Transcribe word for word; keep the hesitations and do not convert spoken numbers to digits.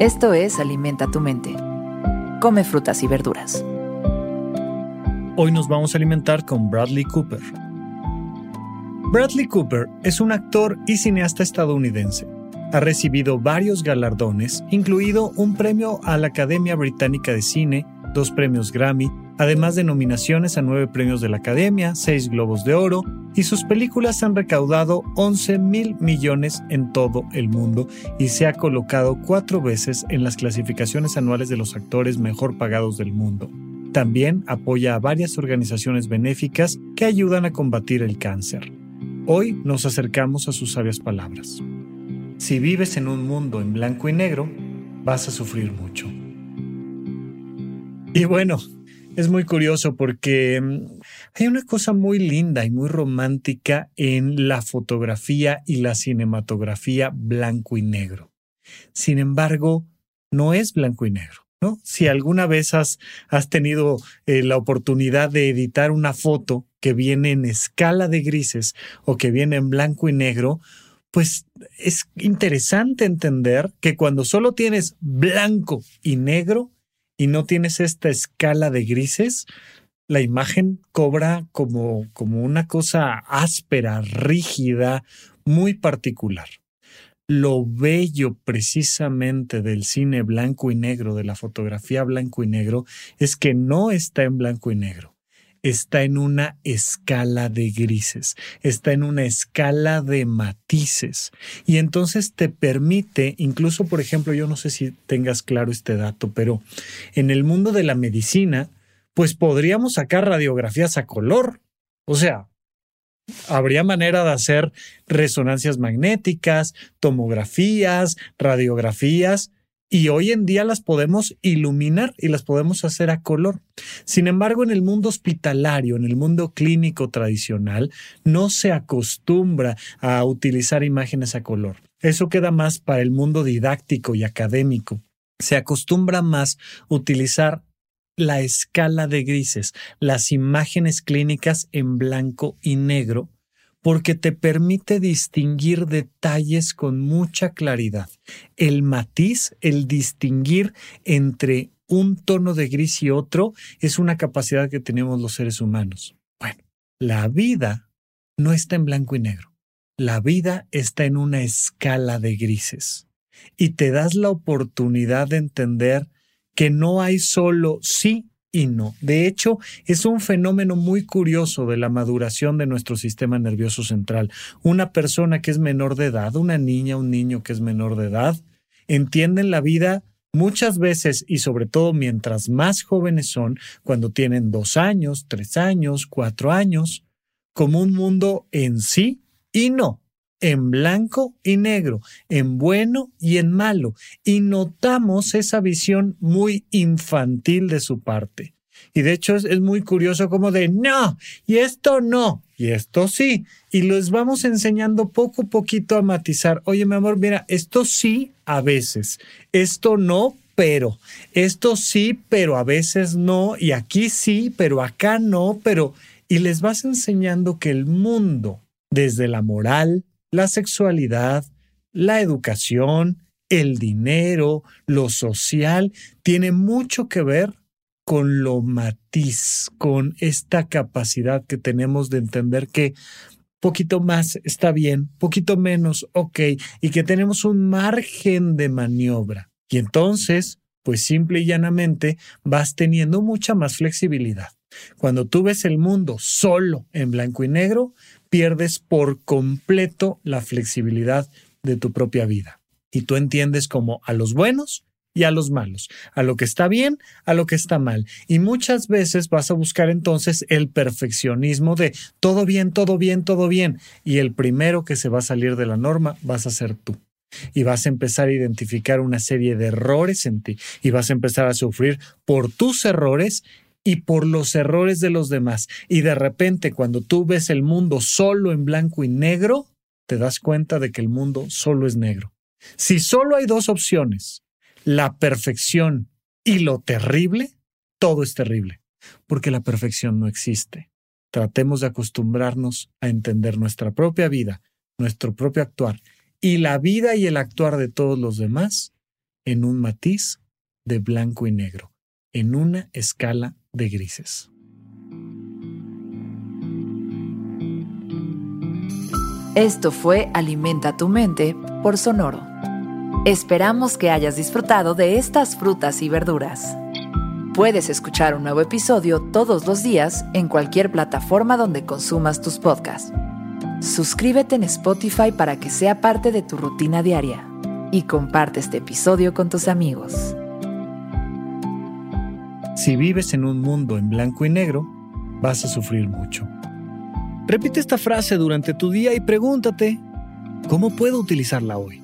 Esto es Alimenta tu Mente. Come frutas y verduras. Hoy nos vamos a alimentar con Bradley Cooper. Bradley Cooper es un actor y cineasta estadounidense. Ha recibido varios galardones, incluido un premio a la Academia Británica de Cine, dos premios Grammy, además de nominaciones a nueve premios de la Academia, seis Globos de Oro, y sus películas han recaudado once mil millones en todo el mundo y se ha colocado cuatro veces en las clasificaciones anuales de los actores mejor pagados del mundo. También apoya a varias organizaciones benéficas que ayudan a combatir el cáncer. Hoy nos acercamos a sus sabias palabras. Si vives en un mundo en blanco y negro, vas a sufrir mucho. Y bueno, es muy curioso porque hay una cosa muy linda y muy romántica en la fotografía y la cinematografía blanco y negro. Sin embargo, no es blanco y negro, ¿no? Si alguna vez has, has tenido eh, la oportunidad de editar una foto que viene en escala de grises o que viene en blanco y negro, pues es interesante entender que cuando solo tienes blanco y negro, y no tienes esta escala de grises, la imagen cobra como, como una cosa áspera, rígida, muy particular. Lo bello precisamente del cine blanco y negro, de la fotografía blanco y negro, es que no está en blanco y negro. Está en una escala de grises, está en una escala de matices. Y entonces te permite, incluso por ejemplo, yo no sé si tengas claro este dato, pero en el mundo de la medicina, pues podríamos sacar radiografías a color. O sea, habría manera de hacer resonancias magnéticas, tomografías, radiografías. Y hoy en día las podemos iluminar y las podemos hacer a color. Sin embargo, en el mundo hospitalario, en el mundo clínico tradicional, no se acostumbra a utilizar imágenes a color. Eso queda más para el mundo didáctico y académico. Se acostumbra más utilizar la escala de grises, las imágenes clínicas en blanco y negro, porque te permite distinguir detalles con mucha claridad. El matiz, el distinguir entre un tono de gris y otro, es una capacidad que tenemos los seres humanos. Bueno, la vida no está en blanco y negro. La vida está en una escala de grises. Y te das la oportunidad de entender que no hay solo sí y no. De hecho, es un fenómeno muy curioso de la maduración de nuestro sistema nervioso central. Una persona que es menor de edad, una niña, un niño que es menor de edad, entienden la vida muchas veces y sobre todo mientras más jóvenes son, cuando tienen dos años, tres años, cuatro años, como un mundo en sí y no, en blanco y negro, en bueno y en malo, y notamos esa visión muy infantil de su parte. Y de hecho es, es muy curioso como de no, y esto no, y esto sí, y los vamos enseñando poco a poquito a matizar. Oye, mi amor, mira, esto sí a veces, esto no, pero, esto sí, pero a veces no, y aquí sí, pero acá no, pero... Y les vas enseñando que el mundo, desde la moral, la sexualidad, la educación, el dinero, lo social, tiene mucho que ver con lo matiz, con esta capacidad que tenemos de entender que poquito más está bien, poquito menos, ok, y que tenemos un margen de maniobra. Y entonces, pues simple y llanamente, vas teniendo mucha más flexibilidad. Cuando tú ves el mundo solo en blanco y negro, pierdes por completo la flexibilidad de tu propia vida. Y tú entiendes como a los buenos y a los malos, a lo que está bien, a lo que está mal. Y muchas veces vas a buscar entonces el perfeccionismo de todo bien, todo bien, todo bien. Y el primero que se va a salir de la norma vas a ser tú. Y vas a empezar a identificar una serie de errores en ti. Y vas a empezar a sufrir por tus errores y por los errores de los demás. Y de repente, cuando tú ves el mundo solo en blanco y negro, te das cuenta de que el mundo solo es negro. Si solo hay dos opciones, la perfección y lo terrible, todo es terrible, porque la perfección no existe. Tratemos de acostumbrarnos a entender nuestra propia vida, nuestro propio actuar, y la vida y el actuar de todos los demás en un matiz de blanco y negro, en una escala de grises. Esto fue Alimenta tu Mente por Sonoro. Esperamos que hayas disfrutado de estas frutas y verduras. Puedes escuchar un nuevo episodio todos los días en cualquier plataforma donde consumas tus podcasts. Suscríbete en Spotify para que sea parte de tu rutina diaria y comparte este episodio con tus amigos. Si vives en un mundo en blanco y negro, vas a sufrir mucho. Repite esta frase durante tu día y pregúntate, ¿cómo puedo utilizarla hoy?